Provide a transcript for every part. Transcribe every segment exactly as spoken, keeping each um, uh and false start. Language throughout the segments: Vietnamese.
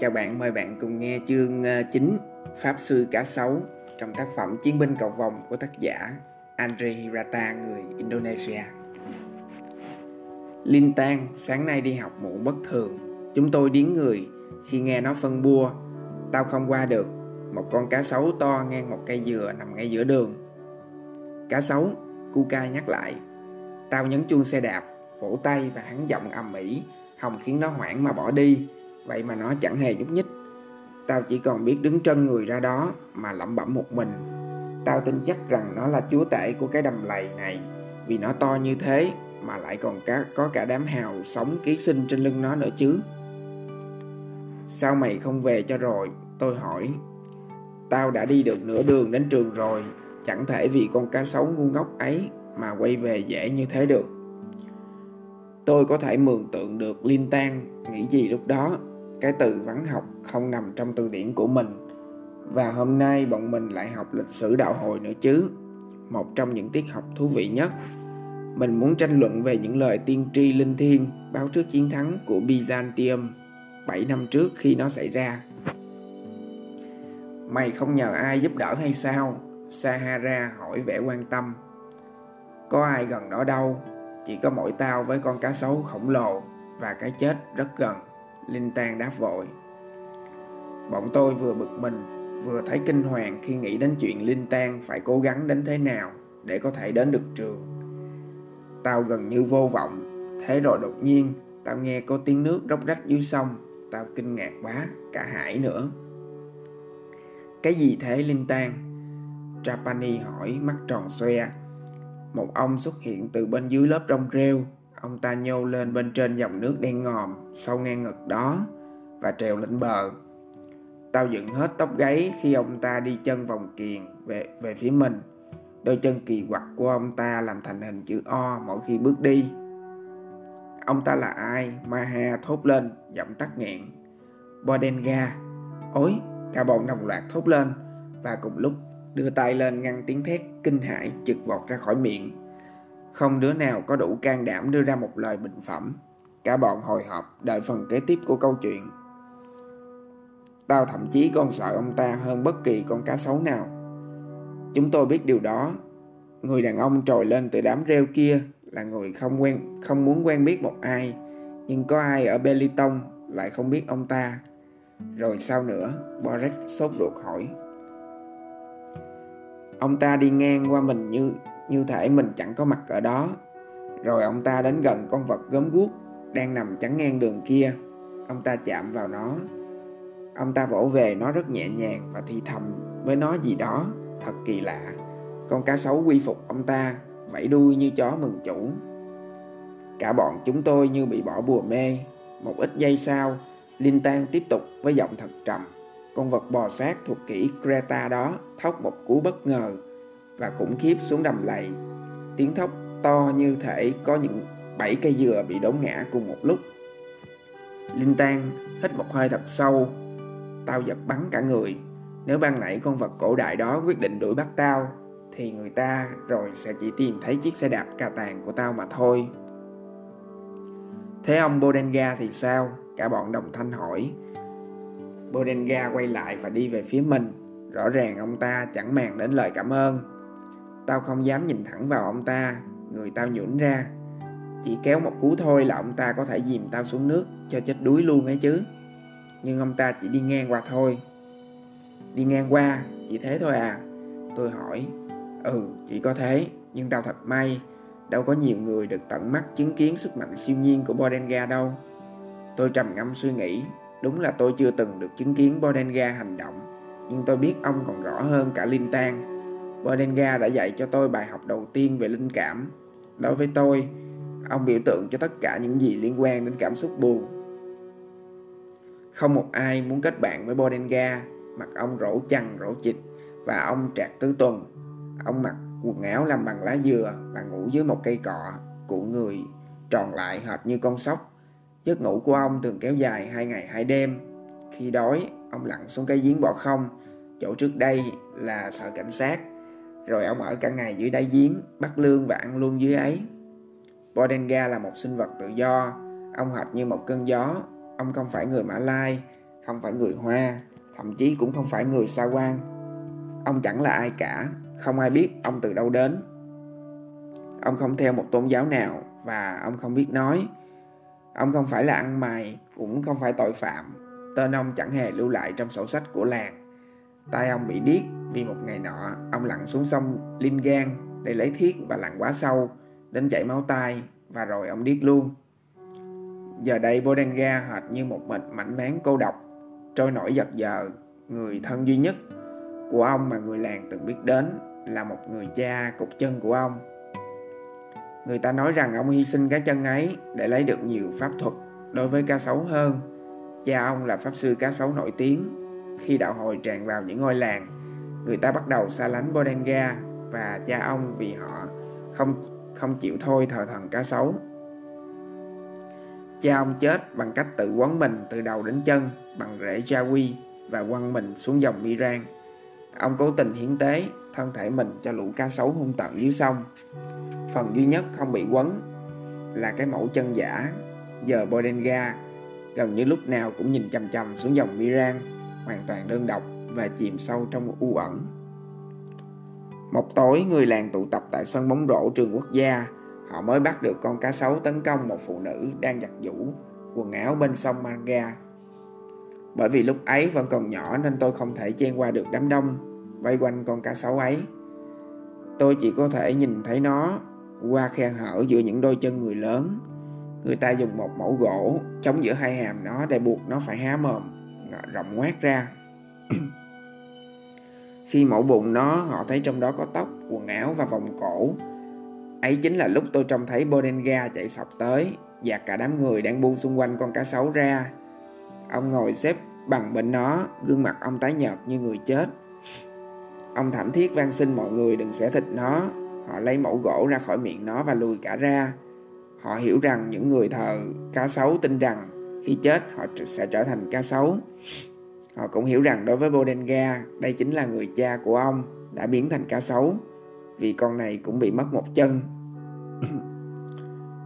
Chào bạn, mời bạn cùng nghe chương chín Pháp Sư Cá Sấu trong tác phẩm Chiến binh Cầu Vồng của tác giả Andrea Hirata, người Indonesia. Linh Tang sáng nay đi học muộn bất thường. Chúng tôi điếng người khi nghe nó phân bua. Tao không qua được. Một con cá sấu to ngang một cây dừa nằm ngay giữa đường. Cá sấu, Kuka nhắc lại. Tao nhấn chuông xe đạp, vỗ tay và hắn giọng ầm ĩ, hòng khiến nó hoảng mà bỏ đi. Vậy mà nó chẳng hề nhúc nhích. Tao chỉ còn biết đứng trân người ra đó mà lẩm bẩm một mình. Tao tin chắc rằng nó là chúa tể của cái đầm lầy này, vì nó to như thế mà lại còn cả, có cả đám hào sống ký sinh trên lưng nó nữa chứ. Sao mày không về cho rồi? Tôi hỏi. Tao đã đi được nửa đường đến trường rồi, chẳng thể vì con cá sấu ngu ngốc ấy mà quay về dễ như thế được. Tôi có thể mường tượng được Linh Tang nghĩ gì lúc đó. Cái từ vắng học không nằm trong từ điển của mình. Và hôm nay bọn mình lại học lịch sử đạo hồi nữa chứ. Một trong những tiết học thú vị nhất. Mình muốn tranh luận về những lời tiên tri linh thiêng báo trước chiến thắng của Byzantium bảy năm trước khi nó xảy ra. Mày không nhờ ai giúp đỡ hay sao? Sahara hỏi vẻ quan tâm. Có ai gần đó đâu. Chỉ có mỗi tao với con cá sấu khổng lồ và cái chết rất gần. Linh Tang đáp vội. Bọn tôi vừa bực mình, vừa thấy kinh hoàng khi nghĩ đến chuyện Linh Tang phải cố gắng đến thế nào để có thể đến được trường. Tao gần như vô vọng. Thế rồi đột nhiên, tao nghe có tiếng nước róc rách dưới sông. Tao kinh ngạc quá, cả hãi nữa. Cái gì thế Linh Tang? Trapani hỏi, mắt tròn xoe. Một ông xuất hiện từ bên dưới lớp rong rêu. Ông ta nhô lên bên trên dòng nước đen ngòm sâu ngang ngực đó và trèo lên bờ. Tao dựng hết tóc gáy khi ông ta đi chân vòng kiềng về, về phía mình. Đôi chân kỳ quặc của ông ta làm thành hình chữ O mỗi khi bước đi. Ông ta là ai? Maha thốt lên, giọng tắc nghẹn. Bodenga. Ối, cả bọn đồng loạt thốt lên và cùng lúc đưa tay lên ngăn tiếng thét kinh hãi chực vọt ra khỏi miệng. Không đứa nào có đủ can đảm đưa ra một lời bình phẩm. Cả bọn hồi hộp đợi phần kế tiếp của câu chuyện. Tao thậm chí còn sợ ông ta hơn bất kỳ con cá sấu nào. Chúng tôi biết điều đó. Người đàn ông trồi lên từ đám rêu kia là người không quen, không muốn quen biết một ai. Nhưng có ai ở Beliton lại không biết ông ta. Rồi sao nữa? Borex sốt ruột hỏi. Ông ta đi ngang qua mình như... Như thể mình chẳng có mặt ở đó. Rồi ông ta đến gần con vật gớm guốc đang nằm chắn ngang đường kia. Ông ta chạm vào nó. Ông ta vỗ về nó rất nhẹ nhàng và thì thầm với nó gì đó. Thật kỳ lạ. Con cá sấu quy phục ông ta, vẫy đuôi như chó mừng chủ. Cả bọn chúng tôi như bị bỏ bùa mê. Một ít giây sau, Linh Tang tiếp tục với giọng thật trầm. Con vật bò sát thuộc kỷ Creta đó thóc một cú bất ngờ và khủng khiếp xuống đầm lầy. Tiếng thóc to như thể có những bảy cây dừa bị đốn ngã cùng một lúc. Linh Tang hít một hơi thật sâu. Tao giật bắn cả người. Nếu ban nãy con vật cổ đại đó quyết định đuổi bắt tao, thì người ta rồi sẽ chỉ tìm thấy chiếc xe đạp cà tàng của tao mà thôi. Thế ông Bodenga thì sao? Cả bọn đồng thanh hỏi. Bodenga quay lại và đi về phía mình. Rõ ràng ông ta chẳng màng đến lời cảm ơn. Tao không dám nhìn thẳng vào ông ta. Người tao nhũn ra. Chỉ kéo một cú thôi là ông ta có thể dìm tao xuống nước cho chết đuối luôn ấy chứ. Nhưng ông ta chỉ đi ngang qua thôi. Đi ngang qua? Chỉ thế thôi à? Tôi hỏi. Ừ, chỉ có thế. Nhưng tao thật may. Đâu có nhiều người được tận mắt chứng kiến sức mạnh siêu nhiên của Bodenga đâu. Tôi trầm ngâm suy nghĩ. Đúng là tôi chưa từng được chứng kiến Bodenga hành động. Nhưng tôi biết ông còn rõ hơn cả Linh Tang. Bodenga đã dạy cho tôi bài học đầu tiên về linh cảm. Đối với tôi, ông biểu tượng cho tất cả những gì liên quan đến cảm xúc buồn. Không một ai muốn kết bạn với Bodenga. Mặt ông rỗ chằng rỗ chịch và ông trạc tứ tuần. Ông mặc quần áo làm bằng lá dừa và ngủ dưới một cây cọ, cuộn người tròn lại hệt như con sóc. Giấc ngủ của ông thường kéo dài hai ngày hai đêm. Khi đói, ông lặn xuống cái giếng bỏ không, chỗ trước đây là sở cảnh sát. Rồi ông ở cả ngày dưới đáy giếng, bắt lương và ăn luôn dưới ấy. Bodenga là một sinh vật tự do. Ông hệt như một cơn gió. Ông không phải người Mã Lai, không phải người Hoa, thậm chí cũng không phải người Sa Quan. Ông chẳng là ai cả, không ai biết ông từ đâu đến. Ông không theo một tôn giáo nào và ông không biết nói. Ông không phải là ăn mày, cũng không phải tội phạm. Tên ông chẳng hề lưu lại trong sổ sách của làng. Tay ông bị điếc vì một ngày nọ ông lặn xuống sông Lingang để lấy thiết và lặn quá sâu đến chảy máu tai, và rồi ông điếc luôn. Giờ đây Bodenga hệt như một mệt mảnh ván cô độc, trôi nổi giật giờ. Người thân duy nhất của ông mà người làng từng biết đến là một người cha cụt chân của ông. Người ta nói rằng ông hy sinh cái chân ấy để lấy được nhiều pháp thuật đối với cá sấu hơn. Cha ông là pháp sư cá sấu nổi tiếng. Khi đạo hồi tràn vào những ngôi làng, người ta bắt đầu xa lánh Bodenga và cha ông vì họ không, không chịu thôi thờ thần cá sấu. Cha ông chết bằng cách tự quấn mình từ đầu đến chân bằng rễ jawi và quăng mình xuống dòng Miran. Ông cố tình hiến tế thân thể mình cho lũ cá sấu hung tợn dưới sông. Phần duy nhất không bị quấn là cái mẫu chân giả. Giờ Bodenga gần như lúc nào cũng nhìn chằm chằm xuống dòng Miran, hoàn toàn đơn độc và chìm sâu trong một u ẩn. Một tối, người làng tụ tập tại sân bóng rổ trường quốc gia. Họ mới bắt được con cá sấu tấn công một phụ nữ đang giặt giũ quần áo bên sông Manga. Bởi vì lúc ấy vẫn còn nhỏ nên tôi không thể chen qua được đám đông vây quanh con cá sấu ấy. Tôi chỉ có thể nhìn thấy nó qua khe hở giữa những đôi chân người lớn. Người ta dùng một mẩu gỗ chống giữa hai hàm nó để buộc nó phải há mồm rộng ngoác ra. Khi mổ bụng nó, họ thấy trong đó có tóc, quần áo và vòng cổ. Ấy chính là lúc tôi trông thấy Bodenga chạy sọc tới, và cả đám người đang buông xung quanh con cá sấu ra. Ông ngồi xếp bằng bên nó, gương mặt ông tái nhợt như người chết. Ông thảm thiết van xin mọi người đừng xẻ thịt nó. Họ lấy mẩu gỗ ra khỏi miệng nó và lùi cả ra. Họ hiểu rằng những người thờ cá sấu tin rằng khi chết họ sẽ trở thành cá sấu. Họ cũng hiểu rằng đối với Bodenga, đây chính là người cha của ông đã biến thành cá sấu, vì con này cũng bị mất một chân.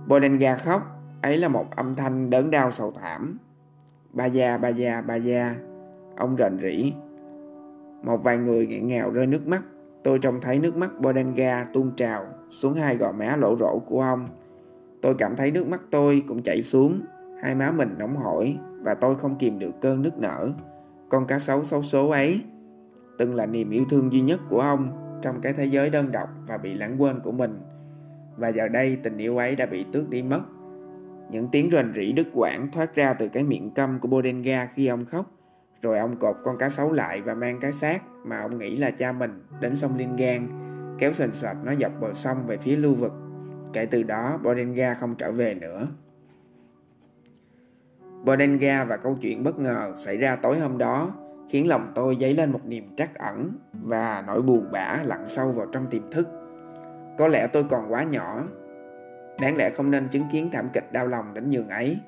Bodenga khóc. Ấy là một âm thanh đớn đau sầu thảm. Ba da, ba da, ba da. Ông rền rỉ. Một vài người nghẹn ngào rơi nước mắt. Tôi trông thấy nước mắt Bodenga tuôn trào xuống hai gò má lỗ rỗ của ông. Tôi cảm thấy nước mắt tôi cũng chảy xuống. Hai má mình nóng hổi và tôi không kìm được cơn nức nở. Con cá sấu xấu số ấy từng là niềm yêu thương duy nhất của ông trong cái thế giới đơn độc và bị lãng quên của mình. Và giờ đây tình yêu ấy đã bị tước đi mất. Những tiếng rền rỉ đứt quãng thoát ra từ cái miệng câm của Bodenga khi ông khóc. Rồi ông cột con cá sấu lại và mang cái xác mà ông nghĩ là cha mình đến sông Lingang, kéo sền sệt nó dọc bờ sông về phía lưu vực. Kể từ đó Bodenga không trở về nữa. Bodenga và câu chuyện bất ngờ xảy ra tối hôm đó khiến lòng tôi dấy lên một niềm trắc ẩn và nỗi buồn bã lặn sâu vào trong tiềm thức. Có lẽ tôi còn quá nhỏ, đáng lẽ không nên chứng kiến thảm kịch đau lòng đến nhường ấy.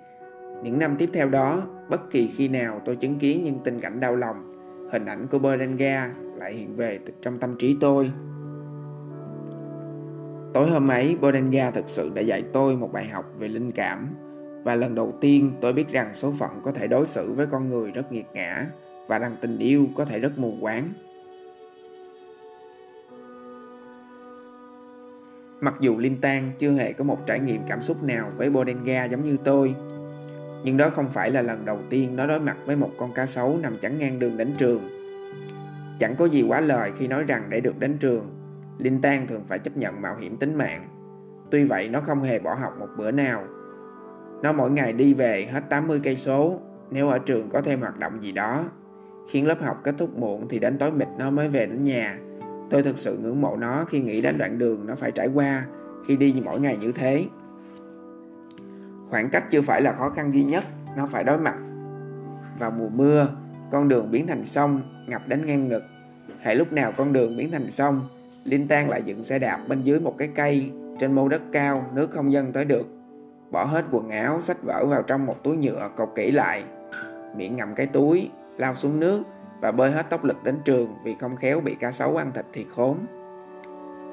Những năm tiếp theo đó, bất kỳ khi nào tôi chứng kiến những tình cảnh đau lòng, hình ảnh của Bodenga lại hiện về trong tâm trí tôi. Tối hôm ấy, Bodenga thực sự đã dạy tôi một bài học về linh cảm. Và lần đầu tiên tôi biết rằng số phận có thể đối xử với con người rất nghiệt ngã, và rằng tình yêu có thể rất mù quáng. Mặc dù Linh Tang chưa hề có một trải nghiệm cảm xúc nào với Bodenga giống như tôi, nhưng đó không phải là lần đầu tiên nó đối mặt với một con cá sấu nằm chắn ngang đường đến trường. Chẳng có gì quá lời khi nói rằng để được đến trường, Linh Tang thường phải chấp nhận mạo hiểm tính mạng. Tuy vậy nó không hề bỏ học một bữa nào. Nó mỗi ngày đi về hết tám mươi cây số. Nếu ở trường có thêm hoạt động gì đó khiến lớp học kết thúc muộn thì đến tối mịt nó mới về đến nhà. Tôi thực sự ngưỡng mộ nó khi nghĩ đến đoạn đường nó phải trải qua khi đi mỗi ngày như thế. Khoảng cách chưa phải là khó khăn duy nhất nó phải đối mặt. Vào mùa mưa, con đường biến thành sông, ngập đến ngang ngực. Hễ lúc nào con đường biến thành sông, Linh Tang lại dựng xe đạp bên dưới một cái cây trên mô đất cao, nước không dâng tới được. Bỏ hết quần áo, sách vở vào trong một túi nhựa cột kỹ lại, miệng ngậm cái túi, lao xuống nước và bơi hết tốc lực đến trường vì không khéo bị cá sấu ăn thịt thì khốn.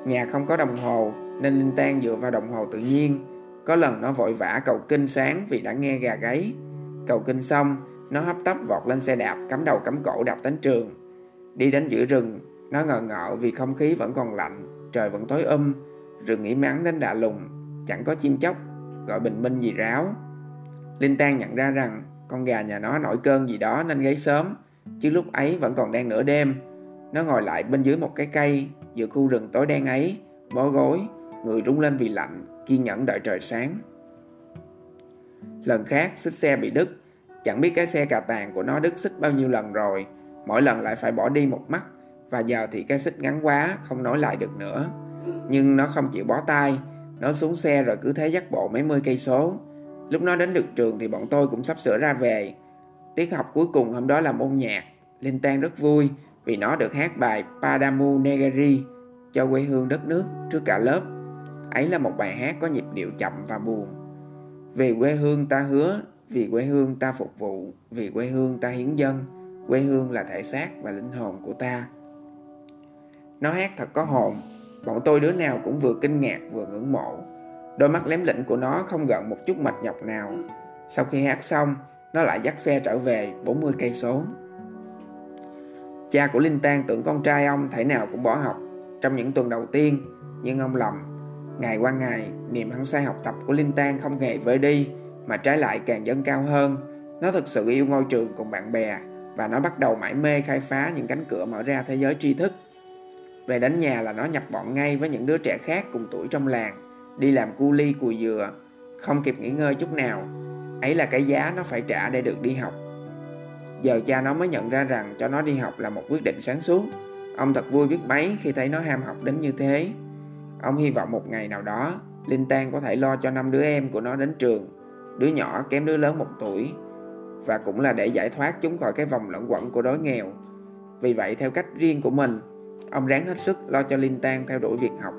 Nhà không có đồng hồ nên Linh Tang dựa vào đồng hồ tự nhiên. Có lần nó vội vã cầu kinh sáng vì đã nghe gà gáy. Cầu kinh xong, Nó hấp tấp vọt lên xe đạp, cắm đầu cắm cổ đạp đến trường. Đi đến giữa rừng, nó ngờ ngợ vì không khí vẫn còn lạnh, trời vẫn tối um, rừng nghỉ mắng đến lạ lùng, chẳng có chim chóc, gọi bình minh gì ráo. Linh Tang nhận ra rằng con gà nhà nó nổi cơn gì đó nên gáy sớm, chứ lúc ấy vẫn còn đang nửa đêm. Nó ngồi lại bên dưới một cái cây, giữa khu rừng tối đen ấy, bó gối, người rung lên vì lạnh, kiên nhẫn đợi trời sáng. Lần khác, xích xe bị đứt, chẳng biết cái xe cà tàng của nó đứt xích bao nhiêu lần rồi, mỗi lần lại phải bỏ đi một mắt, và giờ thì cái xích ngắn quá, không nối lại được nữa. Nhưng nó không chịu bó tay, nó xuống xe rồi cứ thế dắt bộ mấy mươi cây số. Lúc nó đến được trường thì bọn tôi cũng sắp sửa ra về. Tiết học cuối cùng hôm đó là môn nhạc. Linh Tang rất vui vì nó được hát bài Padamu Negeri cho quê hương đất nước trước cả lớp. Ấy là một bài hát có nhịp điệu chậm và buồn. Vì quê hương ta hứa, vì quê hương ta phục vụ, vì quê hương ta hiến dâng, quê hương là thể xác và linh hồn của ta. Nó hát thật có hồn, bọn tôi đứa nào cũng vừa kinh ngạc vừa ngưỡng mộ. Đôi mắt lém lỉnh của nó không gợn một chút mệt nhọc nào. Sau khi hát xong, nó lại dắt xe trở về bốn mươi cây số. Cha của Linh Tang tưởng con trai ông thể nào cũng bỏ học trong những tuần đầu tiên, nhưng ông lầm. Ngày qua ngày, niềm hăng say học tập của Linh Tang không hề vơi đi, mà trái lại càng dâng cao hơn. Nó thực sự yêu ngôi trường cùng bạn bè, và nó bắt đầu mải mê khai phá những cánh cửa mở ra thế giới tri thức. Về đến nhà là nó nhập bọn ngay với những đứa trẻ khác cùng tuổi trong làng, đi làm cu ly cùi dừa, không kịp nghỉ ngơi chút nào. Ấy là cái giá nó phải trả để được đi học. Giờ cha nó mới nhận ra rằng cho nó đi học là một quyết định sáng suốt. Ông thật vui biết mấy khi thấy nó ham học đến như thế. Ông hy vọng một ngày nào đó, Linh Tang có thể lo cho năm đứa em của nó đến trường, đứa nhỏ kém đứa lớn một tuổi, và cũng là để giải thoát chúng khỏi cái vòng luẩn quẩn của đói nghèo. Vì vậy, theo cách riêng của mình, ông ráng hết sức lo cho Linh Tang theo đuổi việc học.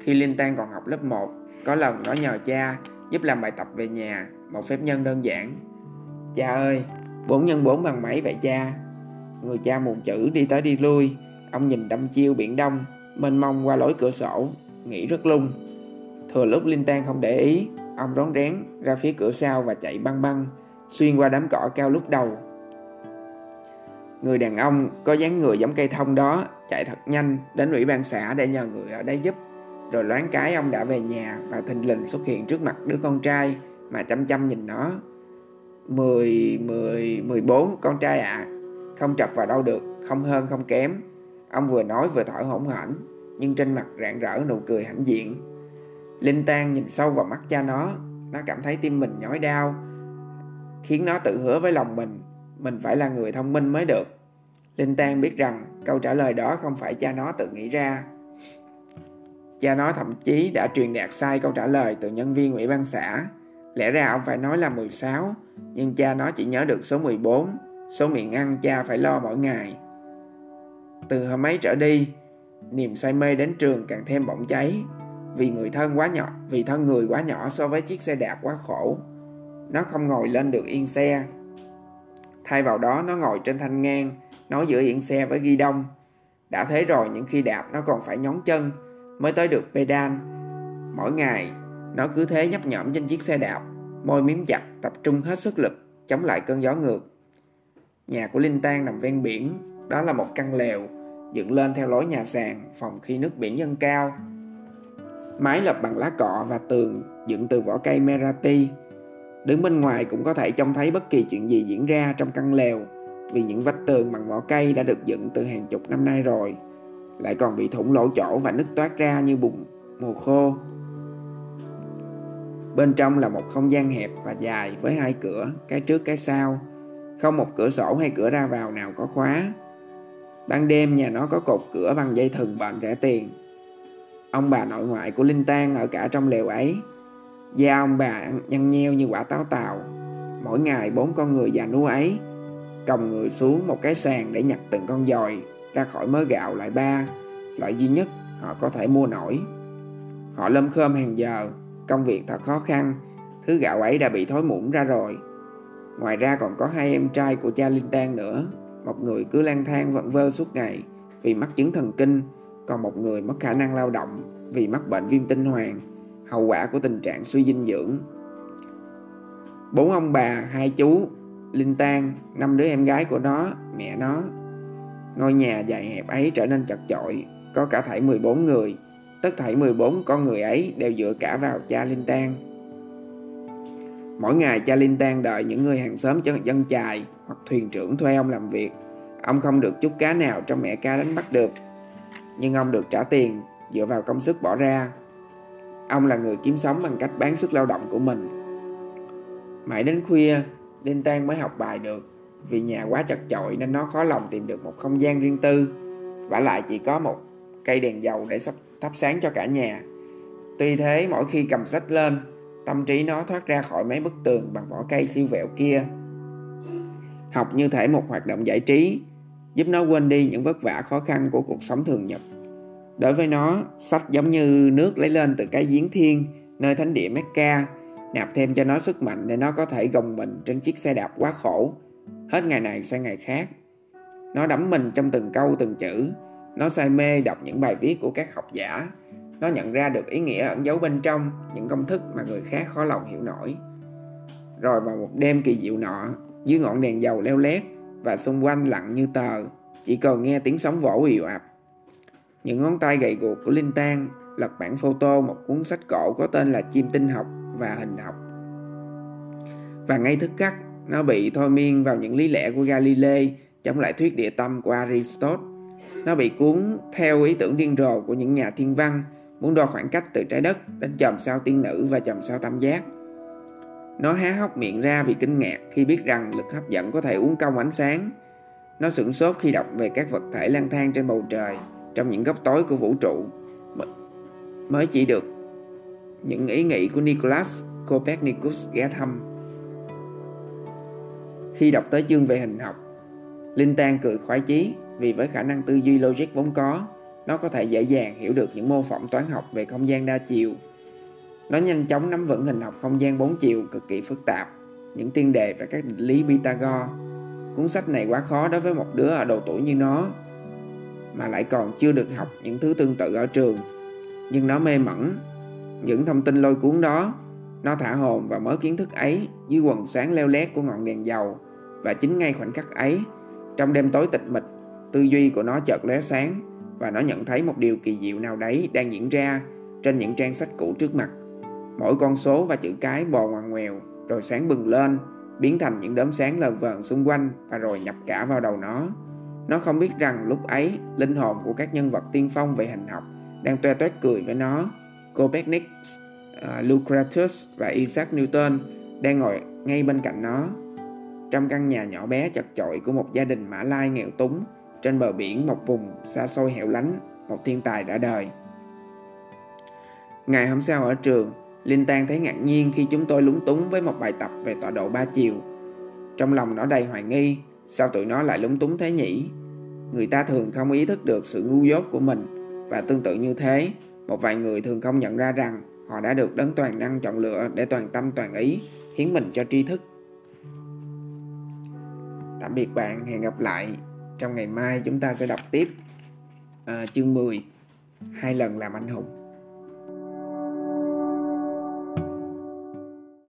Khi Linh Tang còn học lớp một, có lần nó nhờ cha giúp làm bài tập về nhà, một phép nhân đơn giản. Cha ơi, bốn nhân bốn bằng mấy vậy cha? Người cha mù chữ đi tới đi lui, ông nhìn đăm chiêu biển đông, mênh mông qua lối cửa sổ, nghĩ rất lung. Thừa lúc Linh Tang không để ý, ông rón rén ra phía cửa sau và chạy băng băng, xuyên qua đám cỏ cao lúc đầu. Người đàn ông có dáng người giống cây thông đó chạy thật nhanh đến ủy ban xã để nhờ người ở đây giúp. Rồi loáng cái ông đã về nhà và thình lình xuất hiện trước mặt đứa con trai mà chăm chăm nhìn nó. Mười, mười, mười bốn con trai ạ, à, không trật vào đâu được, không hơn không kém. Ông vừa nói vừa thở hổn hển, nhưng trên mặt rạng rỡ nụ cười hãnh diện. Linh Tang nhìn sâu vào mắt cha nó, nó cảm thấy tim mình nhói đau, khiến nó tự hứa với lòng mình, mình phải là người thông minh mới được. Linh Tang biết rằng câu trả lời đó không phải cha nó tự nghĩ ra. Cha nó thậm chí đã truyền đạt sai câu trả lời từ nhân viên ủy ban xã. Lẽ ra ông phải nói là mười sáu, nhưng cha nó chỉ nhớ được số mười bốn, số miệng ăn cha phải lo mỗi ngày. Từ hôm ấy trở đi, niềm say mê đến trường càng thêm bỏng cháy, vì người thân quá nhỏ, vì thân người quá nhỏ so với chiếc xe đạp quá khổ. Nó không ngồi lên được yên xe. Thay vào đó, nó ngồi trên thanh ngang, nối giữa yên xe với ghi đông. Đã thế rồi, những khi đạp nó còn phải nhón chân mới tới được pedal. Mỗi ngày, nó cứ thế nhấp nhổm trên chiếc xe đạp, môi miếm chặt, tập trung hết sức lực chống lại cơn gió ngược. Nhà của Linh Tang nằm ven biển. Đó là một căn lều dựng lên theo lối nhà sàn phòng khi nước biển dâng cao. Mái lợp bằng lá cọ và tường dựng từ vỏ cây merati. Đứng bên ngoài cũng có thể trông thấy bất kỳ chuyện gì diễn ra trong căn lều, vì những vách tường bằng vỏ cây đã được dựng từ hàng chục năm nay rồi, lại còn bị thủng lỗ chỗ và nứt toát ra như bùn mùa khô. Bên trong là một không gian hẹp và dài với hai cửa, cái trước cái sau, không một cửa sổ hay cửa ra vào nào có khóa. Ban đêm nhà nó có cột cửa bằng dây thừng bện rẻ tiền. Ông bà nội ngoại của Linh Tang ở cả trong lều ấy. Da ông bà nhăn nheo như quả táo tàu. Mỗi ngày bốn con người già nua ấy còng người xuống một cái sàn để nhặt từng con dòi ra khỏi mớ gạo loại ba, loại duy nhất họ có thể mua nổi. Họ lâm khơm hàng giờ, công việc thật khó khăn, thứ gạo ấy đã bị thối muỗng ra rồi. Ngoài ra còn có hai em trai của cha Linh Tang nữa, một người cứ lang thang vẩn vơ suốt ngày vì mắc chứng thần kinh, còn một người mất khả năng lao động vì mắc bệnh viêm tinh hoàn, hậu quả của tình trạng suy dinh dưỡng. Bốn ông bà, hai chú linh tang, năm đứa em gái của nó, mẹ nó. Ngôi nhà dài hẹp ấy trở nên chật chội, có cả thảy mười bốn người. Tất thảy mười bốn con người ấy đều dựa cả vào cha linh tang. Mỗi ngày cha linh tang đợi những người hàng xóm dân chài hoặc thuyền trưởng thuê ông làm việc. Ông không được chút cá nào trong mẻ cá đánh bắt được, nhưng ông được trả tiền dựa vào công sức bỏ ra. Ông là người kiếm sống bằng cách bán sức lao động của mình. Mãi đến khuya, linh tang mới học bài được. Vì nhà quá chật chội nên nó khó lòng tìm được một không gian riêng tư. Vả lại chỉ có một cây đèn dầu để thắp sáng cho cả nhà. Tuy thế, mỗi khi cầm sách lên, tâm trí nó thoát ra khỏi mấy bức tường bằng vỏ cây siêu vẹo kia. Học như thể một hoạt động giải trí, giúp nó quên đi những vất vả khó khăn của cuộc sống thường nhật. Đối với nó, sách giống như nước lấy lên từ cái giếng thiên, nơi thánh địa Mecca, nạp thêm cho nó sức mạnh để nó có thể gồng mình trên chiếc xe đạp quá khổ, hết ngày này sang ngày khác. Nó đắm mình trong từng câu từng chữ. Nó say mê đọc những bài viết của các học giả. Nó nhận ra được ý nghĩa ẩn giấu bên trong những công thức mà người khác khó lòng hiểu nổi. Rồi vào một đêm kỳ diệu nọ, dưới ngọn đèn dầu leo lét và xung quanh lặng như tờ, chỉ còn nghe tiếng sóng vỗ ì ạp. Những ngón tay gầy guộc của linh tang lật bản photo một cuốn sách cổ có tên là Chim Tinh Học và Hình Học. Và ngay tức khắc, nó bị thôi miên vào những lý lẽ của Galileo chống lại thuyết địa tâm của Aristotle. Nó bị cuốn theo ý tưởng điên rồ của những nhà thiên văn muốn đo khoảng cách từ trái đất đến chòm sao Tiên Nữ và chòm sao Tam Giác. Nó há hốc miệng ra vì kinh ngạc khi biết rằng lực hấp dẫn có thể uốn cong ánh sáng. Nó sửng sốt khi đọc về các vật thể lang thang trên bầu trời trong những góc tối của vũ trụ mới chỉ được những ý nghĩ của Nicholas Copernicus ghé thăm. Khi đọc tới chương về hình học, linh tang cười khoái chí vì với khả năng tư duy logic vốn có, nó có thể dễ dàng hiểu được những mô phỏng toán học về không gian đa chiều. Nó nhanh chóng nắm vững hình học không gian bốn chiều cực kỳ phức tạp, những tiên đề và các định lý Pythagore. Cuốn sách này quá khó đối với một đứa ở độ tuổi như nó, mà lại còn chưa được học những thứ tương tự ở trường. Nhưng nó mê mẩn những thông tin lôi cuốn đó. Nó thả hồn vào mớ kiến thức ấy dưới quầng sáng leo lét của ngọn đèn dầu. Và chính ngay khoảnh khắc ấy, trong đêm tối tịch mịch, tư duy của nó chợt lóe sáng, và nó nhận thấy một điều kỳ diệu nào đấy đang diễn ra trên những trang sách cũ trước mặt. Mỗi con số và chữ cái bò ngoằn ngoèo, rồi sáng bừng lên, biến thành những đốm sáng lờ vờn xung quanh và rồi nhập cả vào đầu nó. Nó không biết rằng lúc ấy, linh hồn của các nhân vật tiên phong về hình học đang toe toét cười với nó. Copernicus, uh, Lucratus và Isaac Newton đang ngồi ngay bên cạnh nó. Trong căn nhà nhỏ bé chật chội của một gia đình Mã Lai nghèo túng, trên bờ biển một vùng xa xôi hẻo lánh, một thiên tài đã đời. Ngày hôm sau ở trường, linh tang thấy ngạc nhiên khi chúng tôi lúng túng với một bài tập về tọa độ ba chiều. Trong lòng nó đầy hoài nghi, sao tụi nó lại lúng túng thế nhỉ? Người ta thường không ý thức được sự ngu dốt của mình, và tương tự như thế, một vài người thường không nhận ra rằng họ đã được đấng toàn năng chọn lựa để toàn tâm toàn ý hiến mình cho tri thức. Tạm biệt bạn, hẹn gặp lại. Trong ngày mai chúng ta sẽ đọc tiếp à, chương mười, hai lần làm anh hùng.